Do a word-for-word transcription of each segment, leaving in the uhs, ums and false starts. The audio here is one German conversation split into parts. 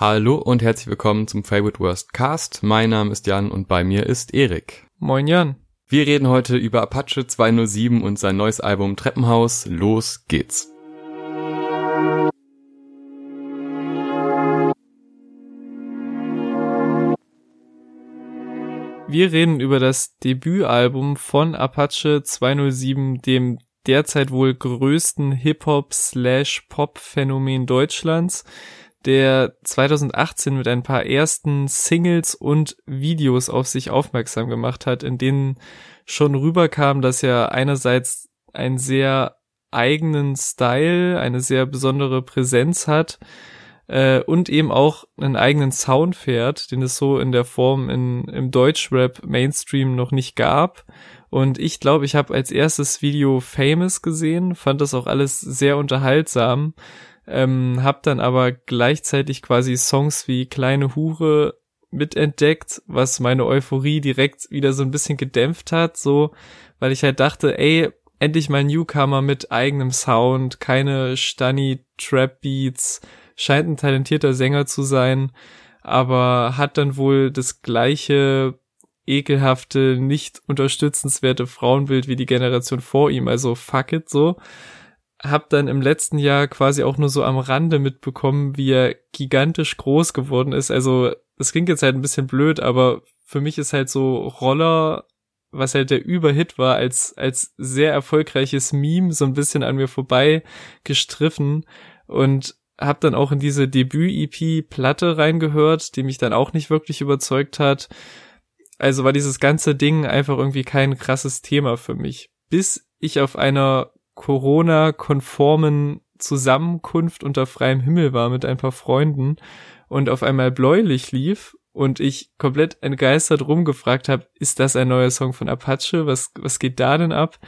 Hallo und herzlich willkommen zum Favorite Worst Cast. Mein Name ist Jan und bei mir ist Erik. Moin Jan. Wir reden heute über Apache zwei null sieben und sein neues Album Treppenhaus. Los geht's. Wir reden über das Debütalbum von Apache zwei null sieben, dem derzeit wohl größten Hip-Hop-Slash-Pop-Phänomen Deutschlands, der zweitausendachtzehn mit ein paar ersten Singles und Videos auf sich aufmerksam gemacht hat, in denen schon rüberkam, dass er einerseits einen sehr eigenen Style, eine sehr besondere Präsenz hat äh, und eben auch einen eigenen Sound fährt, den es so in der Form in, im Deutschrap-Mainstream noch nicht gab. Und ich glaube, ich habe als erstes Video Famous gesehen, fand das auch alles sehr unterhaltsam. Ähm, hab dann aber gleichzeitig quasi Songs wie Kleine Hure mitentdeckt, was meine Euphorie direkt wieder so ein bisschen gedämpft hat, so, weil ich halt dachte, ey, endlich mal Newcomer mit eigenem Sound, keine Stunny-Trap-Beats, scheint ein talentierter Sänger zu sein, aber hat dann wohl das gleiche ekelhafte, nicht unterstützenswerte Frauenbild wie die Generation vor ihm, also fuck it, so. Hab dann im letzten Jahr quasi auch nur so am Rande mitbekommen, wie er gigantisch groß geworden ist. Also das klingt jetzt halt ein bisschen blöd, aber für mich ist halt so Roller, was halt der Überhit war, als als sehr erfolgreiches Meme so ein bisschen an mir vorbei gestriffen. Und hab dann auch in diese Debüt-E P-Platte reingehört, die mich dann auch nicht wirklich überzeugt hat. Also war dieses ganze Ding einfach irgendwie kein krasses Thema für mich. Bis ich auf einer Corona-konformen Zusammenkunft unter freiem Himmel war mit ein paar Freunden und auf einmal Bläulich lief und ich komplett entgeistert rumgefragt habe, ist das ein neuer Song von Apache? Was was geht da denn ab?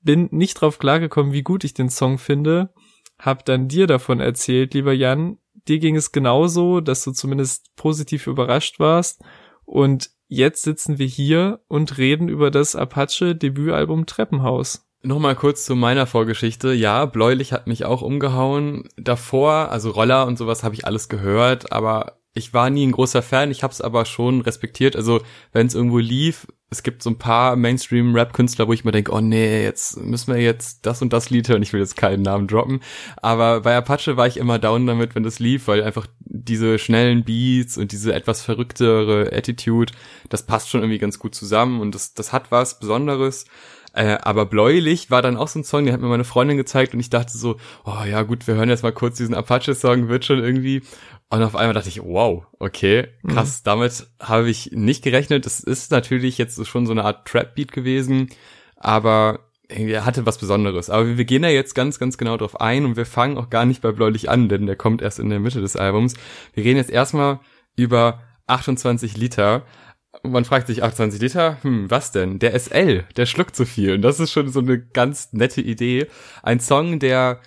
Bin nicht drauf klargekommen, wie gut ich den Song finde. Hab dann dir davon erzählt, lieber Jan. Dir ging es genauso, dass du zumindest positiv überrascht warst. Und jetzt sitzen wir hier und reden über das Apache-Debütalbum Treppenhaus. Nochmal kurz zu meiner Vorgeschichte. Ja, Bläulich hat mich auch umgehauen. Davor, also Roller und sowas, habe ich alles gehört, aber ich war nie ein großer Fan. Ich habe es aber schon respektiert. Also wenn es irgendwo lief, es gibt so ein paar Mainstream-Rap-Künstler, wo ich mir denke, oh nee, jetzt müssen wir jetzt das und das Lied hören. Ich will jetzt keinen Namen droppen. Aber bei Apache war ich immer down damit, wenn das lief, weil einfach diese schnellen Beats und diese etwas verrücktere Attitude, das passt schon irgendwie ganz gut zusammen und das, das hat was Besonderes. Äh, aber Bläulich war dann auch so ein Song, den hat mir meine Freundin gezeigt und ich dachte so, oh ja gut, wir hören jetzt mal kurz diesen Apache-Song, wird schon irgendwie. Und auf einmal dachte ich, wow, okay, krass, mhm. Damit habe ich nicht gerechnet. Das ist natürlich jetzt schon so eine Art Trap-Beat gewesen, aber er hatte was Besonderes. Aber wir gehen da jetzt ganz, ganz genau drauf ein und wir fangen auch gar nicht bei Bläulich an, denn der kommt erst in der Mitte des Albums. Wir reden jetzt erstmal über achtundzwanzig Liter. Man fragt sich, achtundzwanzig Liter, hm, was denn? Der S L, der schluckt zu viel. Und das ist schon so eine ganz nette Idee. Ein Song, der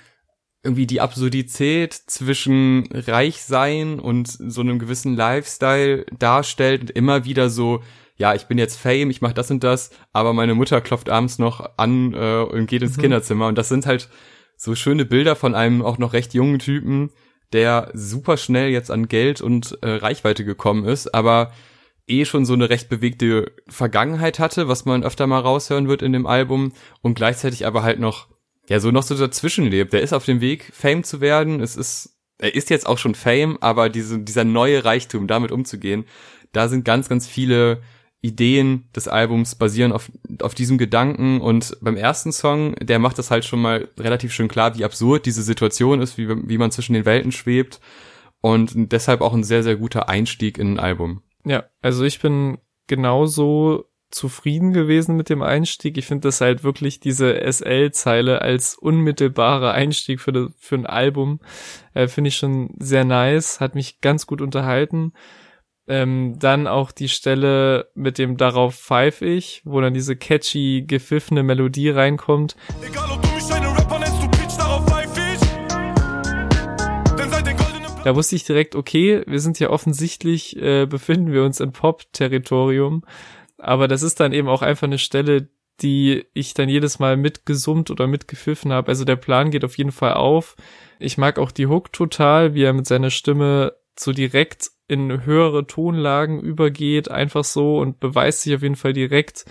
irgendwie die Absurdität zwischen Reichsein und so einem gewissen Lifestyle darstellt und immer wieder so, ja, ich bin jetzt Fame, ich mach das und das, aber meine Mutter klopft abends noch an äh, und geht ins mhm. Kinderzimmer. Und das sind halt so schöne Bilder von einem auch noch recht jungen Typen, der super schnell jetzt an Geld und äh, Reichweite gekommen ist, aber eh schon so eine recht bewegte Vergangenheit hatte, was man öfter mal raushören wird in dem Album und gleichzeitig aber halt noch, ja, so noch so dazwischen lebt. Der ist auf dem Weg, Fame zu werden. Es ist, er ist jetzt auch schon Fame, aber diese, dieser neue Reichtum, damit umzugehen, da sind ganz, ganz viele Ideen des Albums basieren auf, auf diesem Gedanken und beim ersten Song, der macht das halt schon mal relativ schön klar, wie absurd diese Situation ist, wie, wie man zwischen den Welten schwebt und deshalb auch ein sehr, sehr guter Einstieg in ein Album. Ja, also ich bin genauso zufrieden gewesen mit dem Einstieg. Ich finde das halt wirklich diese S L-Zeile als unmittelbarer Einstieg für, de, für ein Album, äh, finde ich schon sehr nice, hat mich ganz gut unterhalten. Ähm, dann auch die Stelle mit dem Darauf pfeif ich, wo dann diese catchy, gepfiffene Melodie reinkommt. Egal, ob du mich deine Rapper nennst, du Bitch, darauf pfeif ich. Denn seit den goldenen Da wusste ich direkt, okay, wir sind hier offensichtlich, äh, befinden wir uns in Pop-Territorium, aber das ist dann eben auch einfach eine Stelle, die ich dann jedes Mal mitgesummt oder mitgepfiffen habe, also der Plan geht auf jeden Fall auf. Ich mag auch die Hook total, wie er mit seiner Stimme so direkt in höhere Tonlagen übergeht, einfach so, und beweist sich auf jeden Fall direkt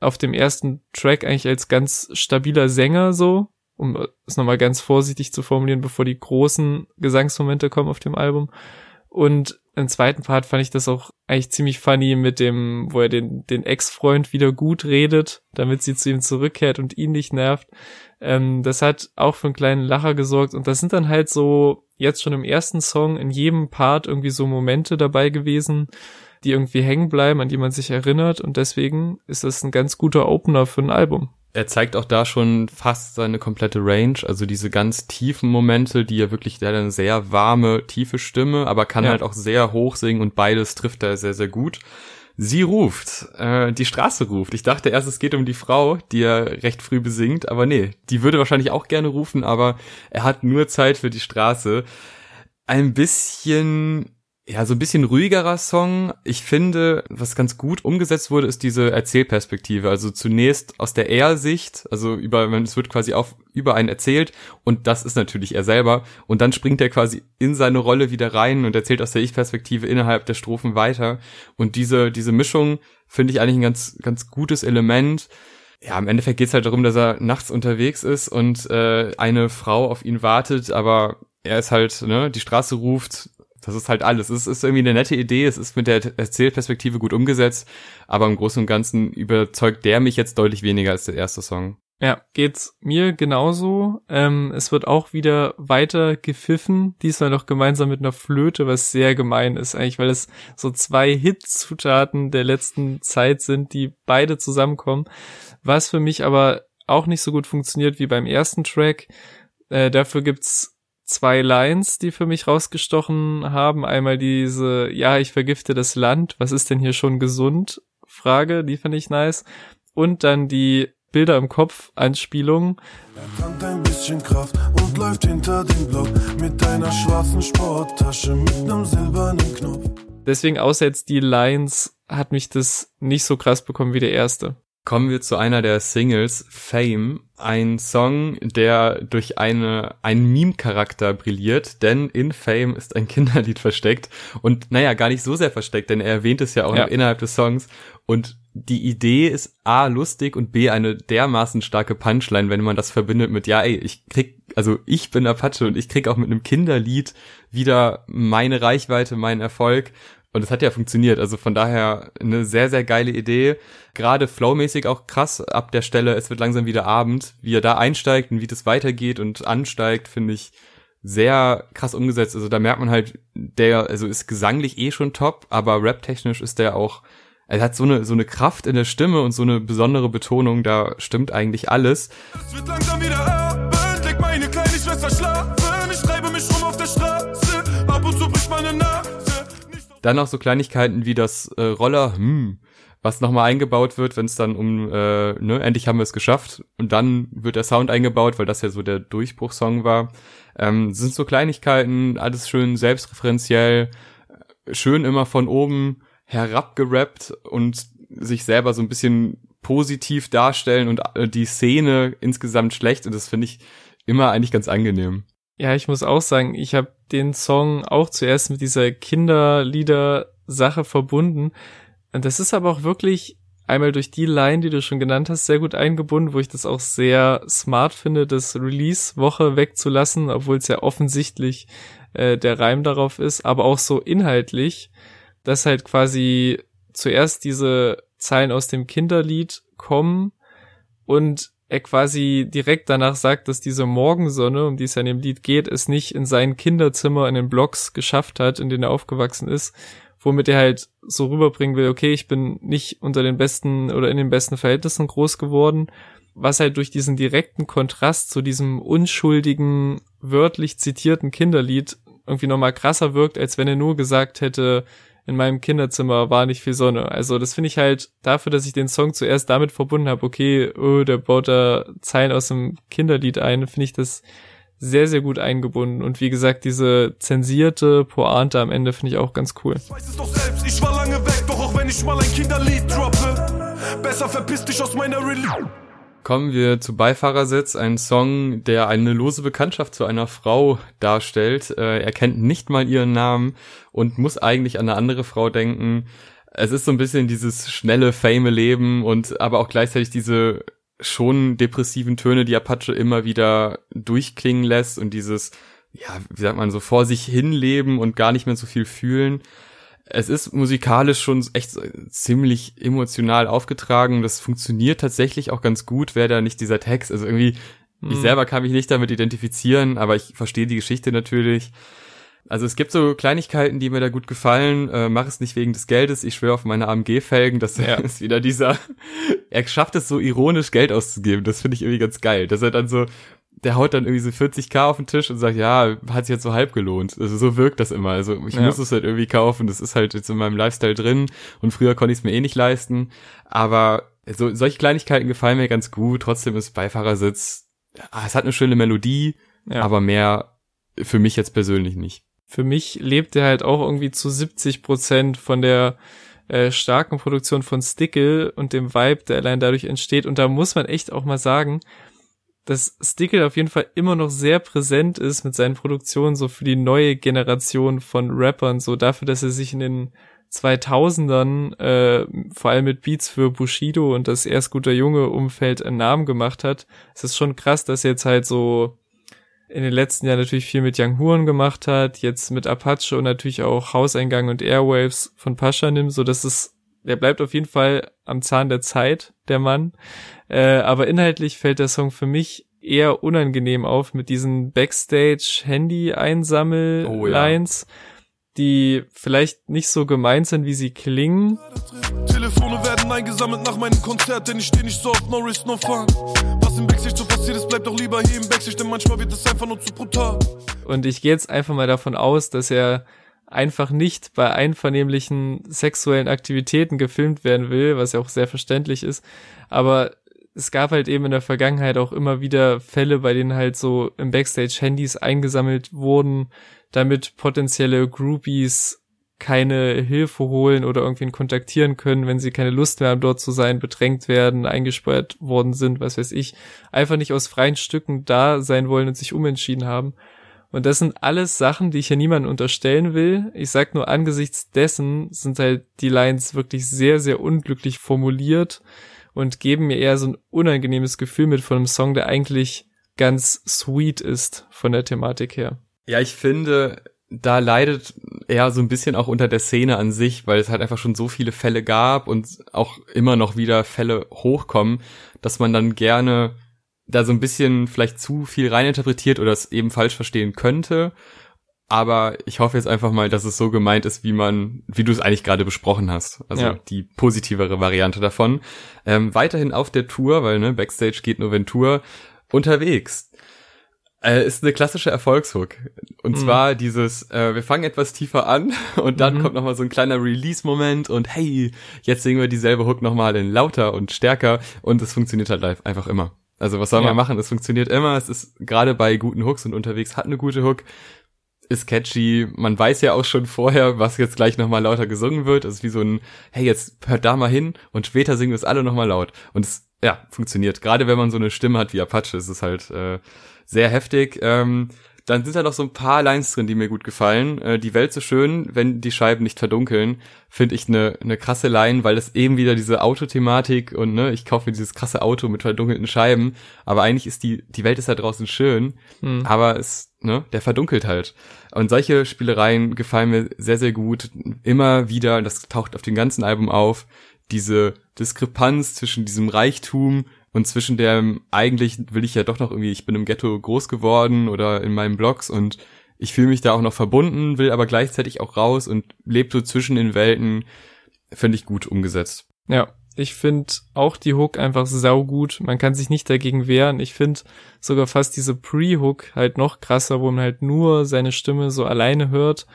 auf dem ersten Track eigentlich als ganz stabiler Sänger, so, um es nochmal ganz vorsichtig zu formulieren, bevor die großen Gesangsmomente kommen auf dem Album. Und im zweiten Part fand ich das auch eigentlich ziemlich funny mit dem, wo er den, den Ex-Freund wieder gut redet, damit sie zu ihm zurückkehrt und ihn nicht nervt. Ähm, das hat auch für einen kleinen Lacher gesorgt. Und das sind dann halt so jetzt schon im ersten Song in jedem Part irgendwie so Momente dabei gewesen, die irgendwie hängen bleiben, an die man sich erinnert. Und deswegen ist das ein ganz guter Opener für ein Album. Er zeigt auch da schon fast seine komplette Range, also diese ganz tiefen Momente, die ja wirklich, der hat eine sehr warme, tiefe Stimme, aber kann ja halt auch sehr hoch singen, und beides trifft er sehr, sehr gut. Sie ruft, äh, die Straße ruft. Ich dachte erst, es geht um die Frau, die er recht früh besingt, aber nee, die würde wahrscheinlich auch gerne rufen, aber er hat nur Zeit für die Straße. Ein bisschen... Ja, so ein bisschen ruhigerer Song. Ich finde, was ganz gut umgesetzt wurde, ist diese Erzählperspektive. Also zunächst aus der Er-Sicht, also über, es wird quasi auf, über einen erzählt, und das ist natürlich er selber. Und dann springt er quasi in seine Rolle wieder rein und erzählt aus der Ich-Perspektive innerhalb der Strophen weiter. Und diese, diese Mischung finde ich eigentlich ein ganz, ganz gutes Element. Ja, im Endeffekt geht's halt darum, dass er nachts unterwegs ist und äh, eine Frau auf ihn wartet, aber er ist halt, ne, die Straße ruft. Das ist halt alles. Es ist irgendwie eine nette Idee, es ist mit der Erzählperspektive gut umgesetzt, aber im Großen und Ganzen überzeugt der mich jetzt deutlich weniger als der erste Song. Ja, geht's mir genauso. Ähm, es wird auch wieder weiter gepfiffen, diesmal noch gemeinsam mit einer Flöte, was sehr gemein ist eigentlich, weil es so zwei Hit-Zutaten der letzten Zeit sind, die beide zusammenkommen. Was für mich aber auch nicht so gut funktioniert wie beim ersten Track. Äh, dafür gibt's zwei Lines, die für mich rausgestochen haben. Einmal diese, ja, ich vergifte das Land, was ist denn hier schon gesund? Frage, die fand ich nice. Und dann die Bilder im Kopf, Anspielung. Er tankt ein bisschen Kraft und läuft hinter dem Block mit einer schwarzen Sporttasche mit einem silbernen Knopf. Deswegen, außer jetzt die Lines, hat mich das nicht so krass bekommen wie der erste. Kommen wir zu einer der Singles, Fame, ein Song, der durch eine einen Meme-Charakter brilliert, denn in Fame ist ein Kinderlied versteckt und naja, gar nicht so sehr versteckt, denn er erwähnt es ja auch ja. innerhalb des Songs, und die Idee ist A, lustig, und B, eine dermaßen starke Punchline, wenn man das verbindet mit, ja ey, ich krieg, also ich bin Apache und ich krieg auch mit einem Kinderlied wieder meine Reichweite, meinen Erfolg. Und es hat ja funktioniert, also von daher eine sehr, sehr geile Idee. Gerade flowmäßig auch krass, ab der Stelle, es wird langsam wieder Abend, wie er da einsteigt und wie das weitergeht und ansteigt, finde ich sehr krass umgesetzt. Also da merkt man halt, der also ist gesanglich eh schon top, aber raptechnisch ist der auch, er hat so eine so eine Kraft in der Stimme und so eine besondere Betonung, da stimmt eigentlich alles. Es wird langsam wieder Abend, leg meine kleine Schwester schlafen, ich treibe mich rum auf der Straße, ab und zu bricht meine Nacht. Dann auch so Kleinigkeiten wie das äh, Roller, hm, was nochmal eingebaut wird, wenn es dann um, äh, ne, endlich haben wir es geschafft. Und dann wird der Sound eingebaut, weil das ja so der Durchbruchssong war. Ähm, sind so Kleinigkeiten, alles schön selbstreferenziell, schön immer von oben herabgerappt und sich selber so ein bisschen positiv darstellen und äh, die Szene insgesamt schlecht. Und das finde ich immer eigentlich ganz angenehm. Ja, ich muss auch sagen, ich habe den Song auch zuerst mit dieser Kinderlieder-Sache verbunden. Und das ist aber auch wirklich einmal durch die Line, die du schon genannt hast, sehr gut eingebunden, wo ich das auch sehr smart finde, das Release-Woche wegzulassen, obwohl es ja offensichtlich äh, der Reim darauf ist, aber auch so inhaltlich, dass halt quasi zuerst diese Zeilen aus dem Kinderlied kommen und er quasi direkt danach sagt, dass diese Morgensonne, um die es ja in dem Lied geht, es nicht in sein Kinderzimmer in den Blocks geschafft hat, in denen er aufgewachsen ist, womit er halt so rüberbringen will, okay, ich bin nicht unter den besten oder in den besten Verhältnissen groß geworden, was halt durch diesen direkten Kontrast zu diesem unschuldigen, wörtlich zitierten Kinderlied irgendwie nochmal krasser wirkt, als wenn er nur gesagt hätte, in meinem Kinderzimmer war nicht viel Sonne. Also das finde ich halt dafür, dass ich den Song zuerst damit verbunden habe, okay, oh, der baut da Zeilen aus dem Kinderlied ein, finde ich das sehr, sehr gut eingebunden. Und wie gesagt, diese zensierte Pointe am Ende finde ich auch ganz cool. Ich weiß es doch selbst, ich war lange weg, doch auch wenn ich mal ein Kinderlied droppe, besser verpiss dich aus meiner Release. Kommen wir zu Beifahrersitz, ein Song, der eine lose Bekanntschaft zu einer Frau darstellt. Er kennt nicht mal ihren Namen und muss eigentlich an eine andere Frau denken. Es ist so ein bisschen dieses schnelle Fame-Leben und aber auch gleichzeitig diese schon depressiven Töne, die Apache immer wieder durchklingen lässt und dieses, ja, wie sagt man, so vor sich hinleben und gar nicht mehr so viel fühlen. Es ist musikalisch schon echt ziemlich emotional aufgetragen. Das funktioniert tatsächlich auch ganz gut, wäre da nicht dieser Text. Also irgendwie, hm. ich selber kann mich nicht damit identifizieren, aber ich verstehe die Geschichte natürlich. Also es gibt so Kleinigkeiten, die mir da gut gefallen. Äh, mach es nicht wegen des Geldes, ich schwöre auf meine A M G-Felgen. Das ja. ist wieder dieser... Er schafft es so ironisch, Geld auszugeben. Das finde ich irgendwie ganz geil. Dass er dann so... Der haut dann irgendwie so vierzig K auf den Tisch und sagt, ja, hat sich jetzt so halb gelohnt. Also so wirkt das immer. Also ich ja. muss es halt irgendwie kaufen. Das ist halt jetzt in meinem Lifestyle drin. Und früher konnte ich es mir eh nicht leisten. Aber so solche Kleinigkeiten gefallen mir ganz gut. Trotzdem ist Beifahrersitz, ah, es hat eine schöne Melodie, ja. aber mehr für mich jetzt persönlich nicht. Für mich lebt er halt auch irgendwie zu siebzig Prozent von der äh, starken Produktion von Stickle und dem Vibe, der allein dadurch entsteht. Und da muss man echt auch mal sagen, dass Stickle auf jeden Fall immer noch sehr präsent ist mit seinen Produktionen, so für die neue Generation von Rappern, so dafür, dass er sich in den zweitausendern äh, vor allem mit Beats für Bushido und das erst guter Junge-Umfeld einen Namen gemacht hat. Es ist schon krass, dass er jetzt halt so in den letzten Jahren natürlich viel mit Young Huren gemacht hat, jetzt mit Apache und natürlich auch Hauseingang und Airwaves von Pascha nimmt, so dass es der bleibt auf jeden Fall am Zahn der Zeit, der Mann. Äh, aber inhaltlich fällt der Song für mich eher unangenehm auf mit diesen Backstage-Handy-Einsammel-Lines, oh, ja. die vielleicht nicht so gemeint sind, wie sie klingen. Telefone werden eingesammelt nach meinem Konzert, denn ich stehe nicht so auf no risk, no fun. Was im Backstage so passiert ist, bleibt doch lieber hier im Backstage, denn manchmal wird es einfach nur zu brutal. Und ich gehe jetzt einfach mal davon aus, dass er einfach nicht bei einvernehmlichen sexuellen Aktivitäten gefilmt werden will, was ja auch sehr verständlich ist, aber es gab halt eben in der Vergangenheit auch immer wieder Fälle, bei denen halt so im Backstage Handys eingesammelt wurden, damit potenzielle Groupies keine Hilfe holen oder irgendwen kontaktieren können, wenn sie keine Lust mehr haben, dort zu sein, bedrängt werden, eingesperrt worden sind, was weiß ich, einfach nicht aus freien Stücken da sein wollen und sich umentschieden haben. Und das sind alles Sachen, die ich hier niemandem unterstellen will. Ich sag nur, angesichts dessen sind halt die Lines wirklich sehr, sehr unglücklich formuliert und geben mir eher so ein unangenehmes Gefühl mit von einem Song, der eigentlich ganz sweet ist von der Thematik her. Ja, ich finde, da leidet er so ein bisschen auch unter der Szene an sich, weil es halt einfach schon so viele Fälle gab und auch immer noch wieder Fälle hochkommen, dass man dann gerne da so ein bisschen vielleicht zu viel reininterpretiert oder es eben falsch verstehen könnte. Aber ich hoffe jetzt einfach mal, dass es so gemeint ist, wie man, wie du es eigentlich gerade besprochen hast. Also ja. die positivere Variante davon. Ähm, weiterhin auf der Tour, weil ne Backstage geht nur wenn Tour, unterwegs. Äh, ist eine klassische Erfolgshook. Und mhm. zwar dieses, äh, wir fangen etwas tiefer an und dann mhm. kommt nochmal so ein kleiner Release-Moment und hey, jetzt singen wir dieselbe Hook nochmal in lauter und stärker und das funktioniert halt live einfach immer. Also was soll man ja. machen? Es funktioniert immer. Es ist gerade bei guten Hooks und unterwegs hat eine gute Hook. Ist catchy. Man weiß ja auch schon vorher, was jetzt gleich nochmal lauter gesungen wird. Es ist wie so ein, hey, jetzt hört da mal hin und später singen wir es alle nochmal laut. Und es, ja, funktioniert. Gerade wenn man so eine Stimme hat wie Apache, ist es halt äh, sehr heftig. Ähm, dann sind da noch so ein paar Lines drin, die mir gut gefallen. Äh, die Welt so schön, wenn die Scheiben nicht verdunkeln, finde ich eine eine krasse Line, weil das eben wieder diese Autothematik und ne, ich kaufe mir dieses krasse Auto mit verdunkelten Scheiben, aber eigentlich ist die die Welt ist da draußen schön, mhm. aber es ne, der verdunkelt halt. Und solche Spielereien gefallen mir sehr, sehr gut. Immer wieder, das taucht auf dem ganzen Album auf, diese Diskrepanz zwischen diesem Reichtum und zwischen dem, eigentlich will ich ja doch noch irgendwie, ich bin im Ghetto groß geworden oder in meinen Blogs und ich fühle mich da auch noch verbunden, will aber gleichzeitig auch raus und lebt so zwischen den Welten, finde ich gut umgesetzt. Ja, ich finde auch die Hook einfach saugut, man kann sich nicht dagegen wehren. Ich finde sogar fast diese Pre-Hook halt noch krasser, wo man halt nur seine Stimme so alleine hört.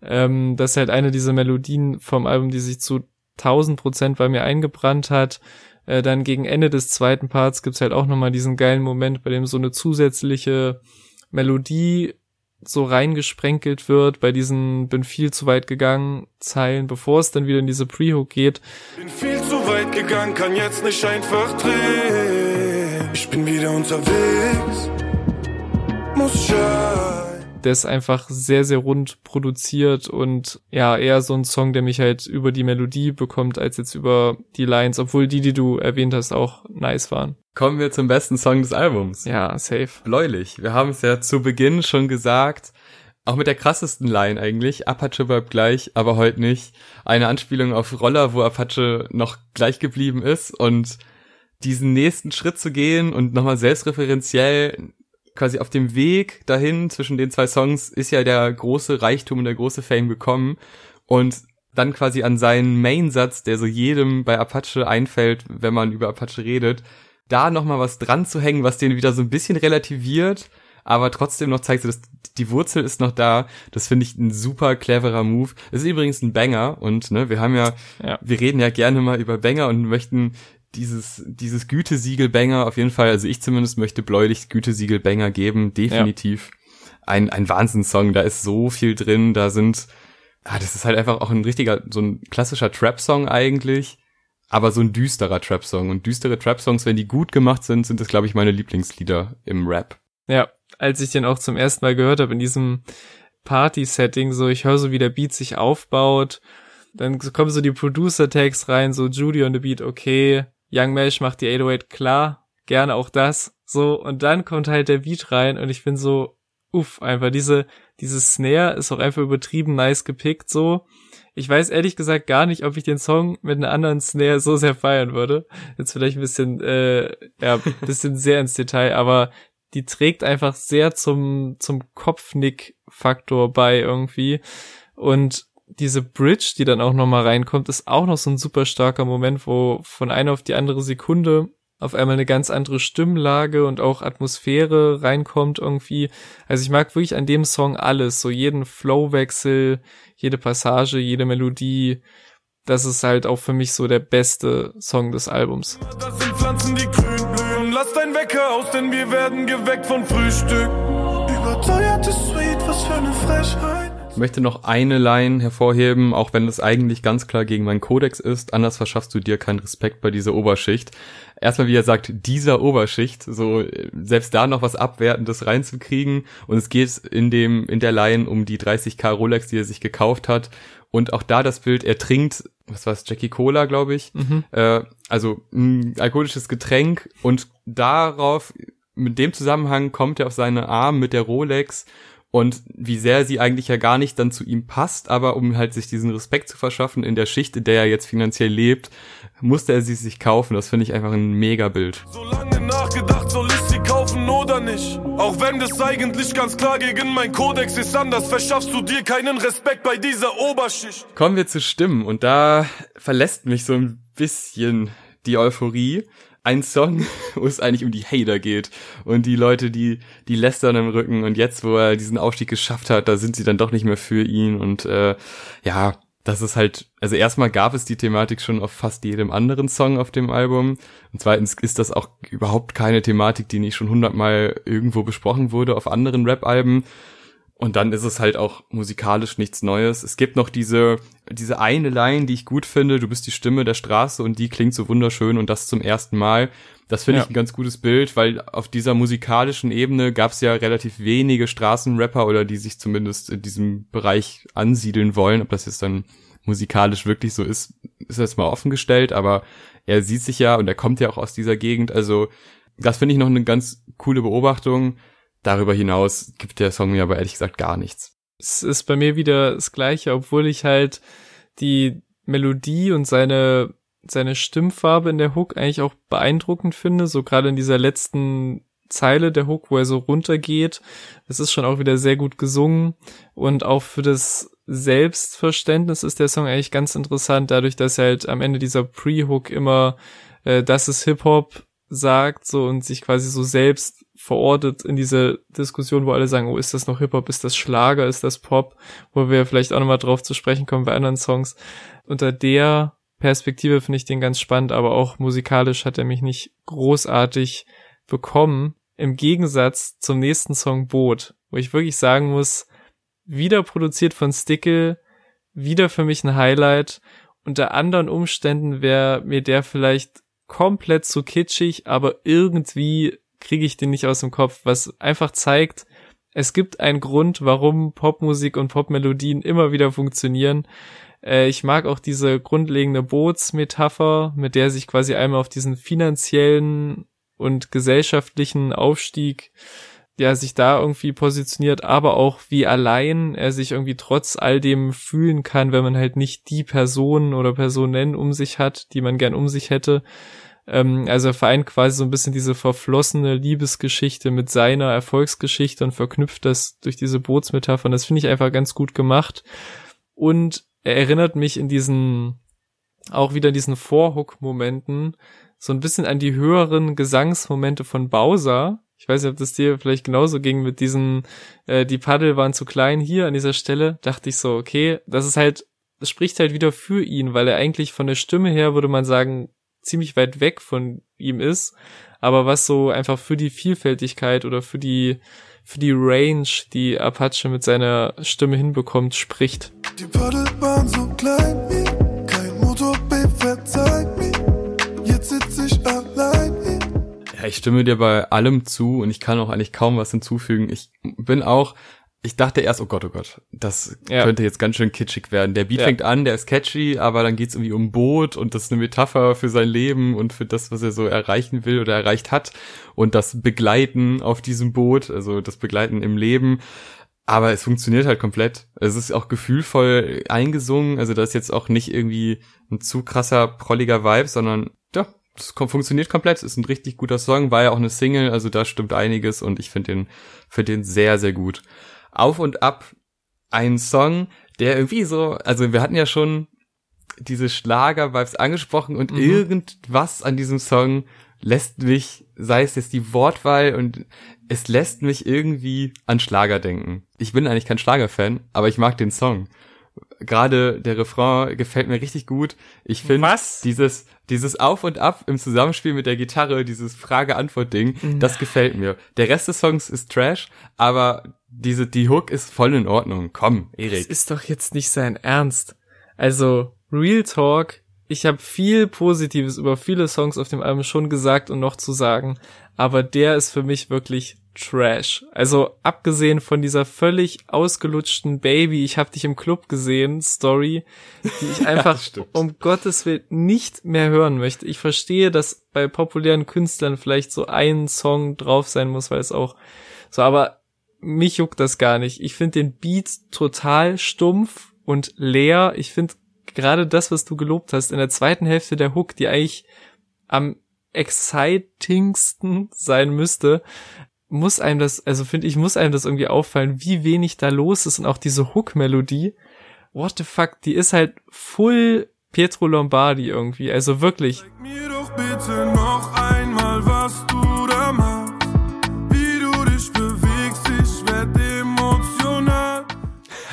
Ähm, das ist halt eine dieser Melodien vom Album, die sich zu tausend Prozent bei mir eingebrannt hat. Dann gegen Ende des zweiten Parts gibt's halt auch nochmal diesen geilen Moment, bei dem so eine zusätzliche Melodie so reingesprenkelt wird, bei diesen bin viel zu weit gegangen Zeilen, bevor es dann wieder in diese Pre-Hook geht. Bin viel zu weit gegangen, kann jetzt nicht einfach drehen. Ich bin wieder unterwegs, muss scheinen. Der ist einfach sehr, sehr rund produziert und ja, eher so ein Song, der mich halt über die Melodie bekommt, als jetzt über die Lines, obwohl die, die du erwähnt hast, auch nice waren. Kommen wir zum besten Song des Albums. Ja, safe. Bläulich. Wir haben es ja zu Beginn schon gesagt, auch mit der krassesten Line eigentlich. Apache bleibt gleich, aber heute nicht. Eine Anspielung auf Roller, wo Apache noch gleich geblieben ist und diesen nächsten Schritt zu gehen und nochmal selbstreferenziell quasi auf dem Weg dahin zwischen den zwei Songs ist ja der große Reichtum und der große Fame gekommen und dann quasi an seinen Main-Satz, der so jedem bei Apache einfällt, wenn man über Apache redet, da nochmal was dran zu hängen, was den wieder so ein bisschen relativiert, aber trotzdem noch zeigt, dass die Wurzel ist noch da. Das finde ich ein super cleverer Move. Es ist übrigens ein Banger und ne, wir haben ja, ja, wir reden ja gerne mal über Banger und möchten dieses dieses Gütesiegel Banger auf jeden Fall, also ich zumindest möchte bläulich Gütesiegel Banger geben, definitiv. Ja. Ein ein Wahnsinnssong, da ist so viel drin, da sind ah, das ist halt einfach auch ein richtiger so ein klassischer Trap Song eigentlich, aber so ein düsterer Trap Song und düstere Trap Songs, wenn die gut gemacht sind, sind das glaube ich meine Lieblingslieder im Rap. Ja, als ich den auch zum ersten Mal gehört habe in diesem Party-Setting, so ich höre so, wie der Beat sich aufbaut, dann kommen so die Producer-Tags rein, so Judy on the Beat, okay, Young Mesh macht die acht null acht klar, gerne auch das, so, und dann kommt halt der Beat rein und ich bin so, uff, einfach diese, dieses Snare ist auch einfach übertrieben nice gepickt, so. Ich weiß ehrlich gesagt gar nicht, ob ich den Song mit einer anderen Snare so sehr feiern würde. Jetzt vielleicht ein bisschen, äh, ja, ein bisschen sehr ins Detail, aber die trägt einfach sehr zum, zum Kopfnick-Faktor bei irgendwie. Und diese Bridge, die dann auch nochmal reinkommt, ist auch noch so ein super starker Moment, wo von einer auf die andere Sekunde auf einmal eine ganz andere Stimmlage und auch Atmosphäre reinkommt irgendwie. Also ich mag wirklich an dem Song alles, so jeden Flowwechsel, jede Passage, jede Melodie. Das ist halt auch für mich so der beste Song des Albums. Das sind Pflanzen, die grün blühen. Lass dein Wecker aus, denn wir werden geweckt von Frühstück. Überteuertes Sweet, was für eine Frechheit. Ich möchte noch eine Line hervorheben, auch wenn das eigentlich ganz klar gegen meinen Kodex ist. Anders verschaffst du dir keinen Respekt bei dieser Oberschicht. Erstmal, wie er sagt, dieser Oberschicht, so selbst da noch was Abwertendes reinzukriegen. Und es geht in dem in der Line um die dreißigtausend Rolex, die er sich gekauft hat. Und auch da das Bild, er trinkt, was war's, Jackie Cola, glaube ich. Mhm. Äh, also ein alkoholisches Getränk. Und darauf, mit dem Zusammenhang, kommt er auf seine Arme mit der Rolex. Und wie sehr sie eigentlich ja gar nicht dann zu ihm passt, aber um halt sich diesen Respekt zu verschaffen in der Schicht, in der er jetzt finanziell lebt, musste er sie sich kaufen. Das finde ich einfach ein Megabild. So lange nachgedacht, soll ich sie kaufen oder nicht? Auch wenn das eigentlich ganz klar gegen mein Kodex ist, anders verschaffst du dir keinen Respekt bei dieser Oberschicht. Kommen wir zu Stimmen und da verlässt mich so ein bisschen die Euphorie. Ein Song, wo es eigentlich um die Hater geht und die Leute, die die lästern im Rücken und jetzt, wo er diesen Aufstieg geschafft hat, da sind sie dann doch nicht mehr für ihn und äh, ja, das ist halt, also erstmal gab es die Thematik schon auf fast jedem anderen Song auf dem Album und zweitens ist das auch überhaupt keine Thematik, die nicht schon hundertmal irgendwo besprochen wurde auf anderen Rap-Alben. Und dann ist es halt auch musikalisch nichts Neues. Es gibt noch diese diese eine Line, die ich gut finde, du bist die Stimme der Straße und die klingt so wunderschön und das zum ersten Mal. Das finde ja. ich ein ganz gutes Bild, weil auf dieser musikalischen Ebene gab es ja relativ wenige Straßenrapper oder die sich zumindest in diesem Bereich ansiedeln wollen. Ob das jetzt dann musikalisch wirklich so ist, ist jetzt mal offen gestellt, aber er sieht sich ja und er kommt ja auch aus dieser Gegend. Also das finde ich noch eine ganz coole Beobachtung. Darüber hinaus gibt der Song mir aber ehrlich gesagt gar nichts. Es ist bei mir wieder das Gleiche, obwohl ich halt die Melodie und seine seine Stimmfarbe in der Hook eigentlich auch beeindruckend finde, so gerade in dieser letzten Zeile der Hook, wo er so runtergeht. Es ist schon auch wieder sehr gut gesungen und auch für das Selbstverständnis ist der Song eigentlich ganz interessant, dadurch, dass er halt am Ende dieser Pre-Hook immer äh, das ist Hip-Hop sagt so und sich quasi so selbst verortet in dieser Diskussion, wo alle sagen, oh, ist das noch Hip-Hop, ist das Schlager, ist das Pop, wo wir vielleicht auch nochmal drauf zu sprechen kommen bei anderen Songs. Unter der Perspektive finde ich den ganz spannend, aber auch musikalisch hat er mich nicht großartig bekommen, im Gegensatz zum nächsten Song Boot, wo ich wirklich sagen muss, wieder produziert von Stickle, wieder für mich ein Highlight. Unter anderen Umständen wäre mir der vielleicht komplett zu kitschig, aber irgendwie kriege ich den nicht aus dem Kopf, was einfach zeigt, es gibt einen Grund, warum Popmusik und Popmelodien immer wieder funktionieren. Äh, ich mag auch diese grundlegende Bootsmetapher, mit der sich quasi einmal auf diesen finanziellen und gesellschaftlichen Aufstieg, ja, sich da irgendwie positioniert, aber auch wie allein er sich irgendwie trotz all dem fühlen kann, wenn man halt nicht die Personen oder Personen um sich hat, die man gern um sich hätte. Also er vereint quasi so ein bisschen diese verflossene Liebesgeschichte mit seiner Erfolgsgeschichte und verknüpft das durch diese Bootsmetaphern. Das finde ich einfach ganz gut gemacht. Und er erinnert mich in diesen, auch wieder in diesen Vorhook-Momenten, so ein bisschen an die höheren Gesangsmomente von Bowser. Ich weiß nicht, ob das dir vielleicht genauso ging mit diesen, äh, die Paddel waren zu klein hier an dieser Stelle. Dachte ich so, okay, das ist halt, das spricht halt wieder für ihn, weil er eigentlich von der Stimme her, würde man sagen, ziemlich weit weg von ihm ist, aber was so einfach für die Vielfältigkeit oder für die für die Range, die Apache mit seiner Stimme hinbekommt, spricht. Die Paddel waren so klein wie kein Motor, babe, verzeih mir. Jetzt sitz ich allein hier. Ja, ich stimme dir bei allem zu und ich kann auch eigentlich kaum was hinzufügen. Ich bin auch Ich dachte erst, oh Gott, oh Gott, das ja. könnte jetzt ganz schön kitschig werden. Der Beat ja. fängt an, der ist catchy, aber dann geht's irgendwie um Boot und das ist eine Metapher für sein Leben und für das, was er so erreichen will oder erreicht hat und das Begleiten auf diesem Boot, also das Begleiten im Leben. Aber es funktioniert halt komplett. Es ist auch gefühlvoll eingesungen, also da ist jetzt auch nicht irgendwie ein zu krasser, prolliger Vibe, sondern ja, es funktioniert komplett. Es ist ein richtig guter Song, war ja auch eine Single, also da stimmt einiges und ich finde den, find den sehr, sehr gut. Auf und Ab, ein Song, der irgendwie so, also wir hatten ja schon diese Schlager-Vibes angesprochen und mhm. irgendwas an diesem Song lässt mich, sei es jetzt die Wortwahl und es lässt mich irgendwie an Schlager denken. Ich bin eigentlich kein Schlager-Fan, aber ich mag den Song. Gerade der Refrain gefällt mir richtig gut. Ich finde dieses dieses Auf und Ab im Zusammenspiel mit der Gitarre, dieses Frage-Antwort-Ding, mhm. das gefällt mir. Der Rest des Songs ist Trash, aber diese die Hook ist voll in Ordnung. Komm, Erik. Das ist doch jetzt nicht sein Ernst. Also, Real Talk, ich habe viel Positives über viele Songs auf dem Album schon gesagt und noch zu sagen, aber der ist für mich wirklich Trash. Also, abgesehen von dieser völlig ausgelutschten Baby, ich hab dich im Club gesehen, Story, die ich einfach ja, um Gottes Willen nicht mehr hören möchte. Ich verstehe, dass bei populären Künstlern vielleicht so ein Song drauf sein muss, weil es auch so, aber mich juckt das gar nicht. Ich finde den Beat total stumpf und leer. Ich finde gerade das, was du gelobt hast, in der zweiten Hälfte der Hook, die eigentlich am excitingsten sein müsste, muss einem das, also finde ich, muss einem das irgendwie auffallen, wie wenig da los ist und auch diese Hook-Melodie, what the fuck, die ist halt full Pietro Lombardi irgendwie, also wirklich. Zeig mir doch bitte noch einmal, was du da machst, wie du dich bewegst, ich werd emotional.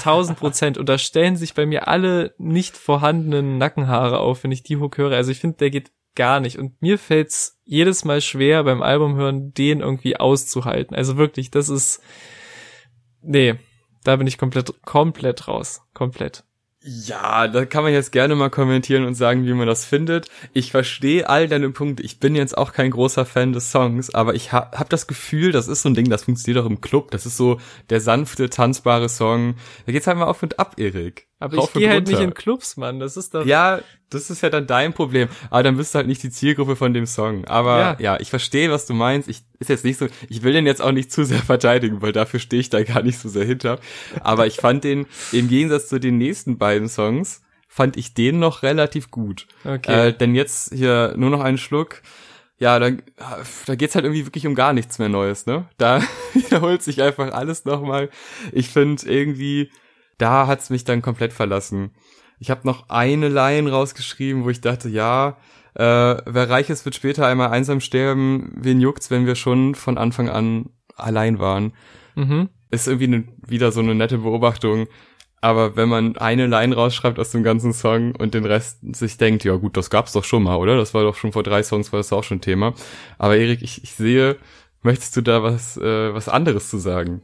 Tausend Prozent, und da stellen sich bei mir alle nicht vorhandenen Nackenhaare auf, wenn ich die Hook höre, also ich finde, der geht gar nicht. Und mir fällt's jedes Mal schwer, beim Album hören, den irgendwie auszuhalten. Also wirklich, das ist, nee, da bin ich komplett, komplett raus. Komplett. Ja, da kann man jetzt gerne mal kommentieren und sagen, wie man das findet. Ich verstehe all deine Punkte. Ich bin jetzt auch kein großer Fan des Songs, aber ich ha- hab das Gefühl, das ist so ein Ding, das funktioniert auch im Club. Das ist so der sanfte, tanzbare Song. Da geht's halt mal auf und ab, Erik. Aber Rauf ich gehe halt nicht in Clubs, Mann. Das ist doch... Ja, das ist ja dann dein Problem. Aber dann bist du halt nicht die Zielgruppe von dem Song. Aber ja, ja ich verstehe, was du meinst. Ich ist jetzt nicht so. Ich will den jetzt auch nicht zu sehr verteidigen, weil dafür stehe ich da gar nicht so sehr hinter. Aber ich fand den, im Gegensatz zu den nächsten beiden Songs, fand ich den noch relativ gut. Okay. Äh, denn jetzt hier nur noch einen Schluck. Ja, da, da geht's halt irgendwie wirklich um gar nichts mehr Neues, ne? Da wiederholt sich einfach alles nochmal. Ich finde irgendwie... Da hat's mich dann komplett verlassen. Ich habe noch eine Line rausgeschrieben, wo ich dachte, ja, äh, wer reich ist, wird später einmal einsam sterben. Wen juckt's, wenn wir schon von Anfang an allein waren? Mhm. Ist irgendwie ne, wieder so eine nette Beobachtung. Aber wenn man eine Line rausschreibt aus dem ganzen Song und den Rest sich denkt, ja gut, das gab's doch schon mal, oder? Das war doch schon vor drei Songs, war das auch schon Thema. Aber Erik, ich, ich sehe, möchtest du da was äh, was anderes zu sagen?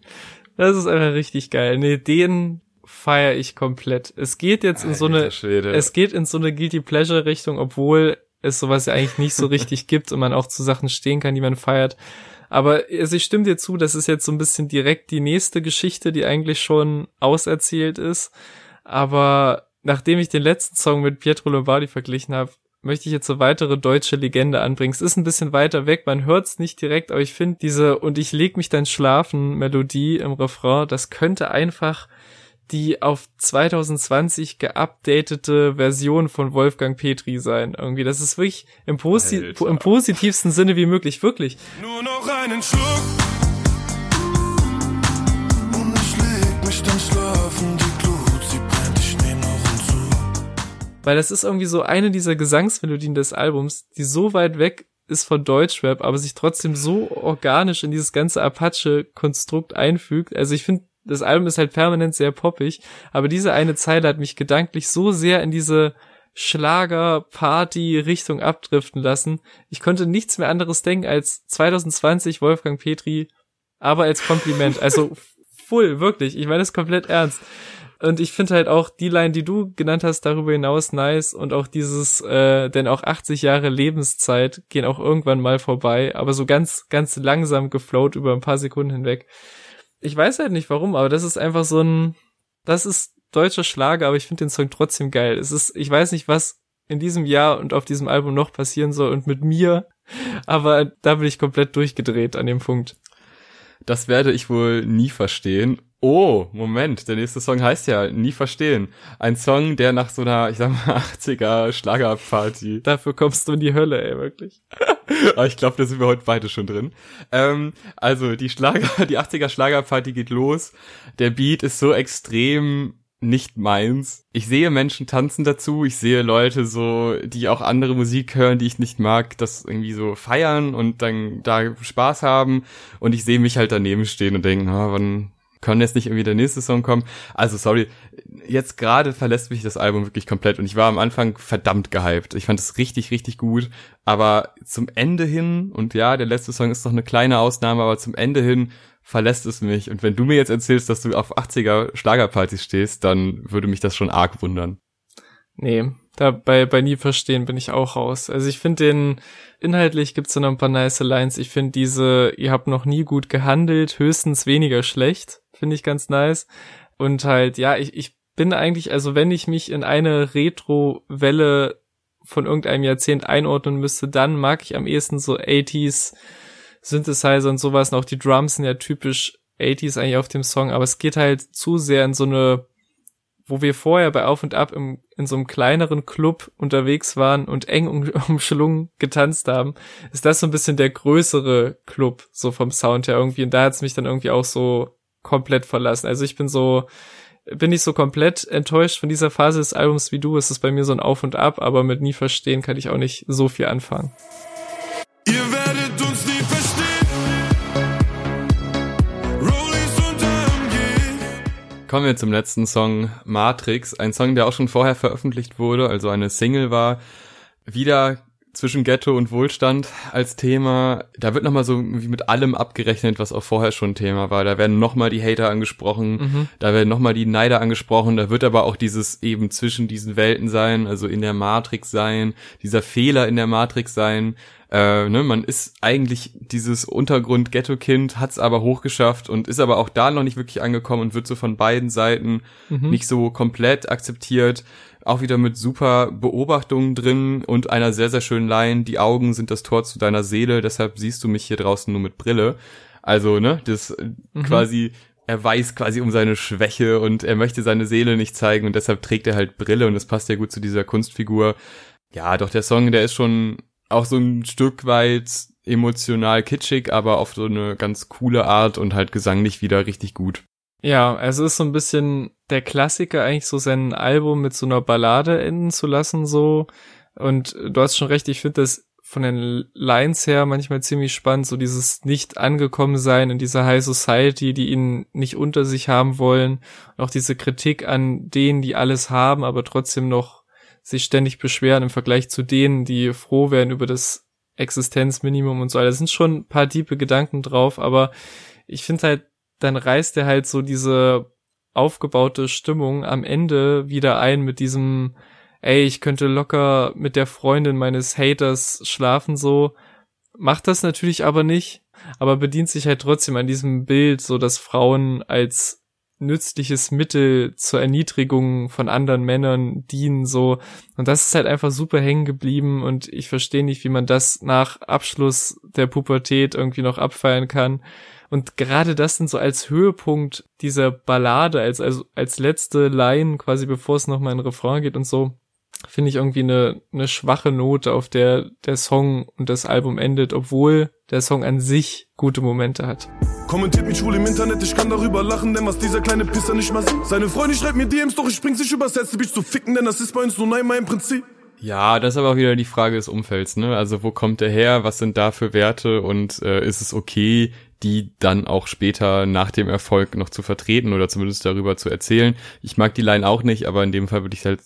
Das ist einfach richtig geil. Nee, den... feiere ich komplett. Es geht jetzt in so eine, es geht in so eine Guilty Pleasure Richtung, obwohl es sowas ja eigentlich nicht so richtig gibt und man auch zu Sachen stehen kann, die man feiert. Aber also ich stimme dir zu, das ist jetzt so ein bisschen direkt die nächste Geschichte, die eigentlich schon auserzählt ist. Aber nachdem ich den letzten Song mit Pietro Lombardi verglichen habe, möchte ich jetzt eine weitere deutsche Legende anbringen. Es ist ein bisschen weiter weg, man hört's nicht direkt, aber ich finde diese "Und ich leg mich dann schlafen" Melodie im Refrain, das könnte einfach die auf zweitausendzwanzig geupdatete Version von Wolfgang Petri sein. Irgendwie, das ist wirklich im, Posi- po- im positivsten Sinne wie möglich, wirklich. Nur noch einen Schluck und ich leg mich dann schlafen, die Glut, sie brennt, ich nehm noch hinzu. Weil das ist irgendwie so eine dieser Gesangsmelodien des Albums, die so weit weg ist von Deutschrap, aber sich trotzdem so organisch in dieses ganze Apache-Konstrukt einfügt. Also ich finde, das Album ist halt permanent sehr poppig, aber diese eine Zeile hat mich gedanklich so sehr in diese Schlager-Party-Richtung abdriften lassen. Ich konnte nichts mehr anderes denken als zweitausendzwanzig Wolfgang Petri, aber als Kompliment. Also full, wirklich. Ich meine das komplett ernst. Und ich finde halt auch die Line, die du genannt hast, darüber hinaus nice, und auch dieses, äh, denn auch achtzig Jahre Lebenszeit gehen auch irgendwann mal vorbei, aber so ganz, ganz langsam geflowt über ein paar Sekunden hinweg. Ich weiß halt nicht warum, aber das ist einfach so ein, das ist deutscher Schlager, aber ich finde den Song trotzdem geil. Es ist, ich weiß nicht, was in diesem Jahr und auf diesem Album noch passieren soll und mit mir, aber da bin ich komplett durchgedreht an dem Punkt. Das werde ich wohl nie verstehen. Oh, Moment, der nächste Song heißt ja "Nie verstehen". Ein Song, der nach so einer, ich sag mal, achtziger Schlagerparty. Dafür kommst du in die Hölle, ey, wirklich. Aber ich glaube, da sind wir heute beide schon drin. Ähm, also, die Schlager, die achtziger Schlagerparty geht los. Der Beat ist so extrem nicht meins. Ich sehe Menschen tanzen dazu, ich sehe Leute so, die auch andere Musik hören, die ich nicht mag, das irgendwie so feiern und dann da Spaß haben, und ich sehe mich halt daneben stehen und denken, na, wann kann jetzt nicht irgendwie der nächste Song kommen? Also sorry, jetzt gerade verlässt mich das Album wirklich komplett, und ich war am Anfang verdammt gehypt. Ich fand es richtig, richtig gut, aber zum Ende hin, und ja, der letzte Song ist noch eine kleine Ausnahme, aber zum Ende hin verlässt es mich. Und wenn du mir jetzt erzählst, dass du auf achtziger Schlagerpartys stehst, dann würde mich das schon arg wundern. Nee, da bei, bei "Nie verstehen" bin ich auch raus. Also ich finde den, inhaltlich gibt's da noch ein paar nice Lines. Ich finde diese, ihr habt noch nie gut gehandelt, höchstens weniger schlecht, finde ich ganz nice. Und halt, ja, ich, ich bin eigentlich, also wenn ich mich in eine Retro-Welle von irgendeinem Jahrzehnt einordnen müsste, dann mag ich am ehesten so achtziger Synthesizer und sowas, und auch die Drums sind ja typisch achtziger eigentlich auf dem Song, aber es geht halt zu sehr in so eine, wo wir vorher bei Auf und Ab im, in so einem kleineren Club unterwegs waren und eng um, umschlungen getanzt haben, ist das so ein bisschen der größere Club, so vom Sound her irgendwie, und da hat's mich dann irgendwie auch so komplett verlassen. Also ich bin so, bin nicht so komplett enttäuscht von dieser Phase des Albums wie du, es ist bei mir so ein Auf und Ab, aber mit "Nie verstehen" kann ich auch nicht so viel anfangen. Ihr werdet uns nie verstehen. Kommen wir zum letzten Song, "Matrix", ein Song, der auch schon vorher veröffentlicht wurde, also eine Single war, wieder zwischen Ghetto und Wohlstand als Thema. Da wird nochmal so irgendwie mit allem abgerechnet, was auch vorher schon Thema war. Da werden nochmal die Hater angesprochen, mhm. Da werden nochmal die Neider angesprochen, da wird aber auch dieses eben zwischen diesen Welten sein, also in der Matrix sein, dieser Fehler in der Matrix sein. Äh, ne, man ist eigentlich dieses Untergrund-Ghetto-Kind, hat's aber hochgeschafft und ist aber auch da noch nicht wirklich angekommen und wird so von beiden Seiten mhm. nicht so komplett akzeptiert. Auch wieder mit super Beobachtungen drin und einer sehr, sehr schönen Line: "Die Augen sind das Tor zu deiner Seele, deshalb siehst du mich hier draußen nur mit Brille." Also, ne, das mhm. quasi, er weiß quasi um seine Schwäche und er möchte seine Seele nicht zeigen und deshalb trägt er halt Brille, und das passt ja gut zu dieser Kunstfigur. Ja, doch der Song, der ist schon auch so ein Stück weit emotional kitschig, aber auf so eine ganz coole Art und halt gesanglich wieder richtig gut. Ja, also ist so ein bisschen der Klassiker eigentlich, so sein Album mit so einer Ballade enden zu lassen, so. Und du hast schon recht, ich finde das von den Lines her manchmal ziemlich spannend, so dieses Nicht-Angekommen-Sein in dieser High Society, die ihn nicht unter sich haben wollen. Und auch diese Kritik an denen, die alles haben, aber trotzdem noch sich ständig beschweren im Vergleich zu denen, die froh werden über das Existenzminimum und so. Da sind schon ein paar tiefe Gedanken drauf, aber ich finde halt, dann reißt er halt so diese aufgebaute Stimmung am Ende wieder ein mit diesem, ey, ich könnte locker mit der Freundin meines Haters schlafen, so, macht das natürlich aber nicht, aber bedient sich halt trotzdem an diesem Bild, so dass Frauen als nützliches Mittel zur Erniedrigung von anderen Männern dienen, so, und das ist halt einfach super hängen geblieben und ich verstehe nicht, wie man das nach Abschluss der Pubertät irgendwie noch abfeiern kann. Und gerade das sind so als Höhepunkt dieser Ballade, als als, als letzte Line, quasi bevor es nochmal in den Refrain geht und so, finde ich irgendwie eine, eine schwache Note, auf der der Song und das Album endet, obwohl der Song an sich gute Momente hat. Kommentiert mich schwul im Internet, ich kann darüber lachen, denn was dieser kleine Pisser nicht mal sieht. Seine Freundin schreibt mir D Ms, doch ich spring's nicht übers Herz, die Bitch zu ficken, denn das ist bei uns nur nein, mein Prinzip. Ja, das ist aber auch wieder die Frage des Umfelds, ne? Also wo kommt der her, was sind da für Werte und äh, ist es okay, die dann auch später nach dem Erfolg noch zu vertreten oder zumindest darüber zu erzählen. Ich mag die Line auch nicht, aber in dem Fall würde ich halt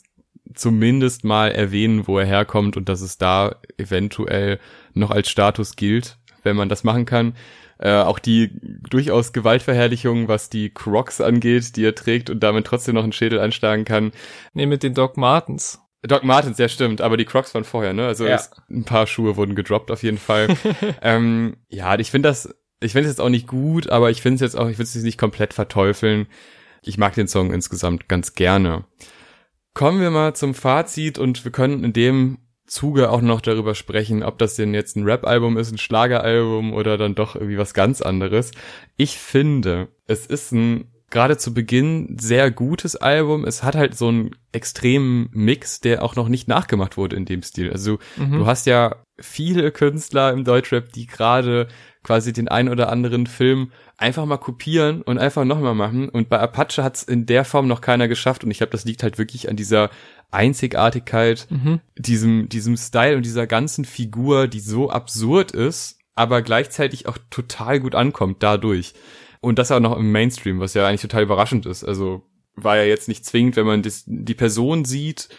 zumindest mal erwähnen, wo er herkommt und dass es da eventuell noch als Status gilt, wenn man das machen kann. Äh, auch die durchaus Gewaltverherrlichung, was die Crocs angeht, die er trägt und damit trotzdem noch einen Schädel einschlagen kann. Nee, mit den Doc Martens. Doc Martens, ja stimmt, aber die Crocs waren vorher, ne? Also ja. es, ein paar Schuhe wurden gedroppt auf jeden Fall. ähm, ja, ich finde das Ich finde es jetzt auch nicht gut, aber ich finde es jetzt auch, ich will es nicht komplett verteufeln. Ich mag den Song insgesamt ganz gerne. Kommen wir mal zum Fazit und wir können in dem Zuge auch noch darüber sprechen, ob das denn jetzt ein Rap-Album ist, ein Schlageralbum oder dann doch irgendwie was ganz anderes. Ich finde, es ist ein gerade zu Beginn sehr gutes Album. Es hat halt so einen extremen Mix, der auch noch nicht nachgemacht wurde in dem Stil. Also mhm. du hast ja viele Künstler im Deutschrap, die gerade quasi den einen oder anderen Film einfach mal kopieren und einfach nochmal machen. Und bei Apache hat's in der Form noch keiner geschafft. Und ich glaube, das liegt halt wirklich an dieser Einzigartigkeit, mhm. diesem diesem Style und dieser ganzen Figur, die so absurd ist, aber gleichzeitig auch total gut ankommt dadurch. Und das auch noch im Mainstream, was ja eigentlich total überraschend ist. Also war ja jetzt nicht zwingend, wenn man das, die Person sieht,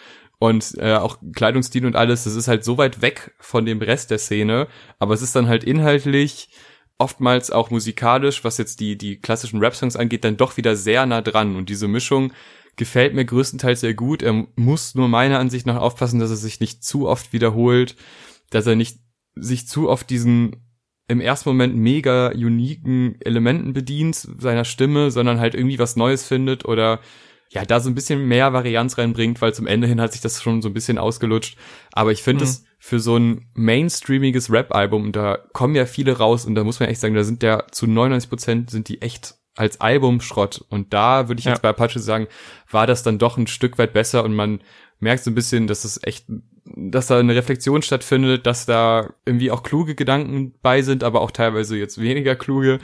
und äh, auch Kleidungsstil und alles, das ist halt so weit weg von dem Rest der Szene, aber es ist dann halt inhaltlich, oftmals auch musikalisch, was jetzt die die klassischen Rap-Songs angeht, dann doch wieder sehr nah dran. Und diese Mischung gefällt mir größtenteils sehr gut. Er muss nur meiner Ansicht nach aufpassen, dass er sich nicht zu oft wiederholt, dass er nicht sich zu oft diesen im ersten Moment mega uniken Elementen bedient, seiner Stimme, sondern halt irgendwie was Neues findet oder ja, da so ein bisschen mehr Varianz reinbringt, weil zum Ende hin hat sich das schon so ein bisschen ausgelutscht. Aber ich finde es mhm. für so ein mainstreamiges Rap-Album, da kommen ja viele raus und da muss man echt sagen, da sind ja zu neunundneunzig Prozent sind die echt als Album Schrott. Und da würde ich ja. jetzt bei Apache sagen, war das dann doch ein Stück weit besser und man merkt so ein bisschen, dass es echt, dass da eine Reflexion stattfindet, dass da irgendwie auch kluge Gedanken bei sind, aber auch teilweise jetzt weniger kluge,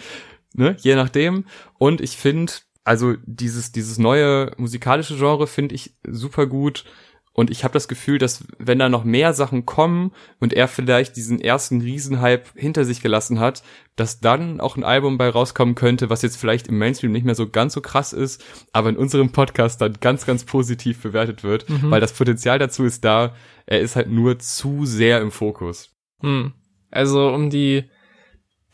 ne, je nachdem. Und ich finde, also dieses dieses neue musikalische Genre finde ich super gut und ich habe das Gefühl, dass wenn da noch mehr Sachen kommen und er vielleicht diesen ersten Riesenhype hinter sich gelassen hat, dass dann auch ein Album bei rauskommen könnte, was jetzt vielleicht im Mainstream nicht mehr so ganz so krass ist, aber in unserem Podcast dann ganz, ganz positiv bewertet wird, mhm. weil das Potenzial dazu ist da, er ist halt nur zu sehr im Fokus. Mhm. Also um die,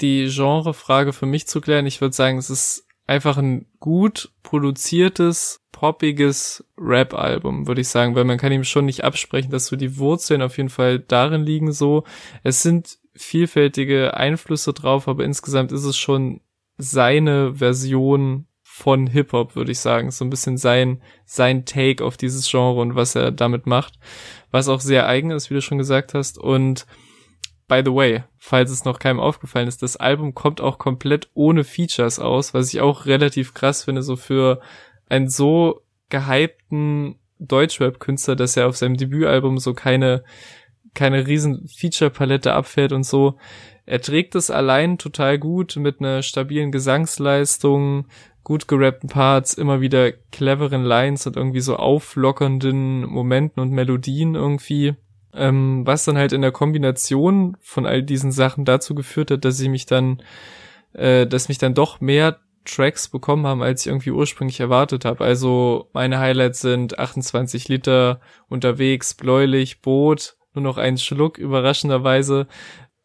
die Genrefrage für mich zu klären, ich würde sagen, es ist einfach ein gut produziertes, poppiges Rap-Album, würde ich sagen, weil man kann ihm schon nicht absprechen, dass so die Wurzeln auf jeden Fall darin liegen, so. Es sind vielfältige Einflüsse drauf, aber insgesamt ist es schon seine Version von Hip-Hop, würde ich sagen. So ein bisschen sein, sein Take auf dieses Genre und was er damit macht, was auch sehr eigen ist, wie du schon gesagt hast. Und by the way, falls es noch keinem aufgefallen ist, das Album kommt auch komplett ohne Features aus, was ich auch relativ krass finde, so für einen so gehypten Deutschrap-Künstler, dass er auf seinem Debütalbum so keine, keine riesen Feature-Palette abfährt und so. Er trägt es allein total gut mit einer stabilen Gesangsleistung, gut gerappten Parts, immer wieder cleveren Lines und irgendwie so auflockernden Momenten und Melodien irgendwie. Ähm, was dann halt in der Kombination von all diesen Sachen dazu geführt hat, dass ich mich dann, äh, dass mich dann doch mehr Tracks bekommen haben, als ich irgendwie ursprünglich erwartet habe. Also meine Highlights sind achtundzwanzig Liter, Unterwegs, Bläulich, Boot, nur noch ein Schluck, überraschenderweise.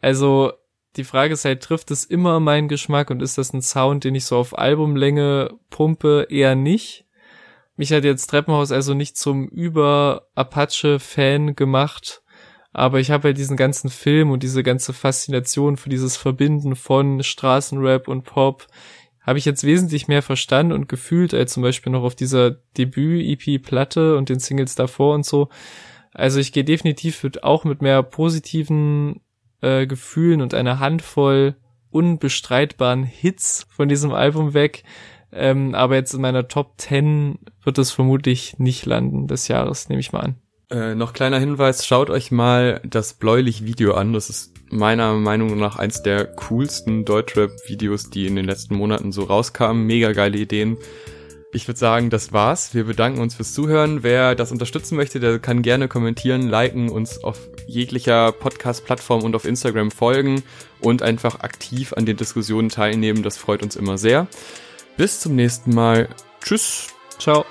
Also die Frage ist halt, trifft es immer meinen Geschmack und ist das ein Sound, den ich so auf Albumlänge pumpe? Eher nicht. mich hat jetzt Treppenhaus also nicht zum Über-Apache-Fan gemacht, aber ich habe halt diesen ganzen Film und diese ganze Faszination für dieses Verbinden von Straßenrap und Pop habe ich jetzt wesentlich mehr verstanden und gefühlt als zum Beispiel noch auf dieser Debüt-E P-Platte und den Singles davor und so. Also ich gehe definitiv mit, auch mit mehr positiven äh, Gefühlen und einer Handvoll unbestreitbaren Hits von diesem Album weg. Ähm, aber jetzt in meiner Top zehn wird es vermutlich nicht landen des Jahres, nehme ich mal an. Äh, noch kleiner Hinweis, schaut euch mal das Bläulich-Video an. Das ist meiner Meinung nach eins der coolsten Deutschrap-Videos, die in den letzten Monaten so rauskamen. Mega geile Ideen. Ich würde sagen, das war's. Wir bedanken uns fürs Zuhören. Wer das unterstützen möchte, der kann gerne kommentieren, liken, uns auf jeglicher Podcast-Plattform und auf Instagram folgen und einfach aktiv an den Diskussionen teilnehmen. Das freut uns immer sehr. Bis zum nächsten Mal. Tschüss. Ciao.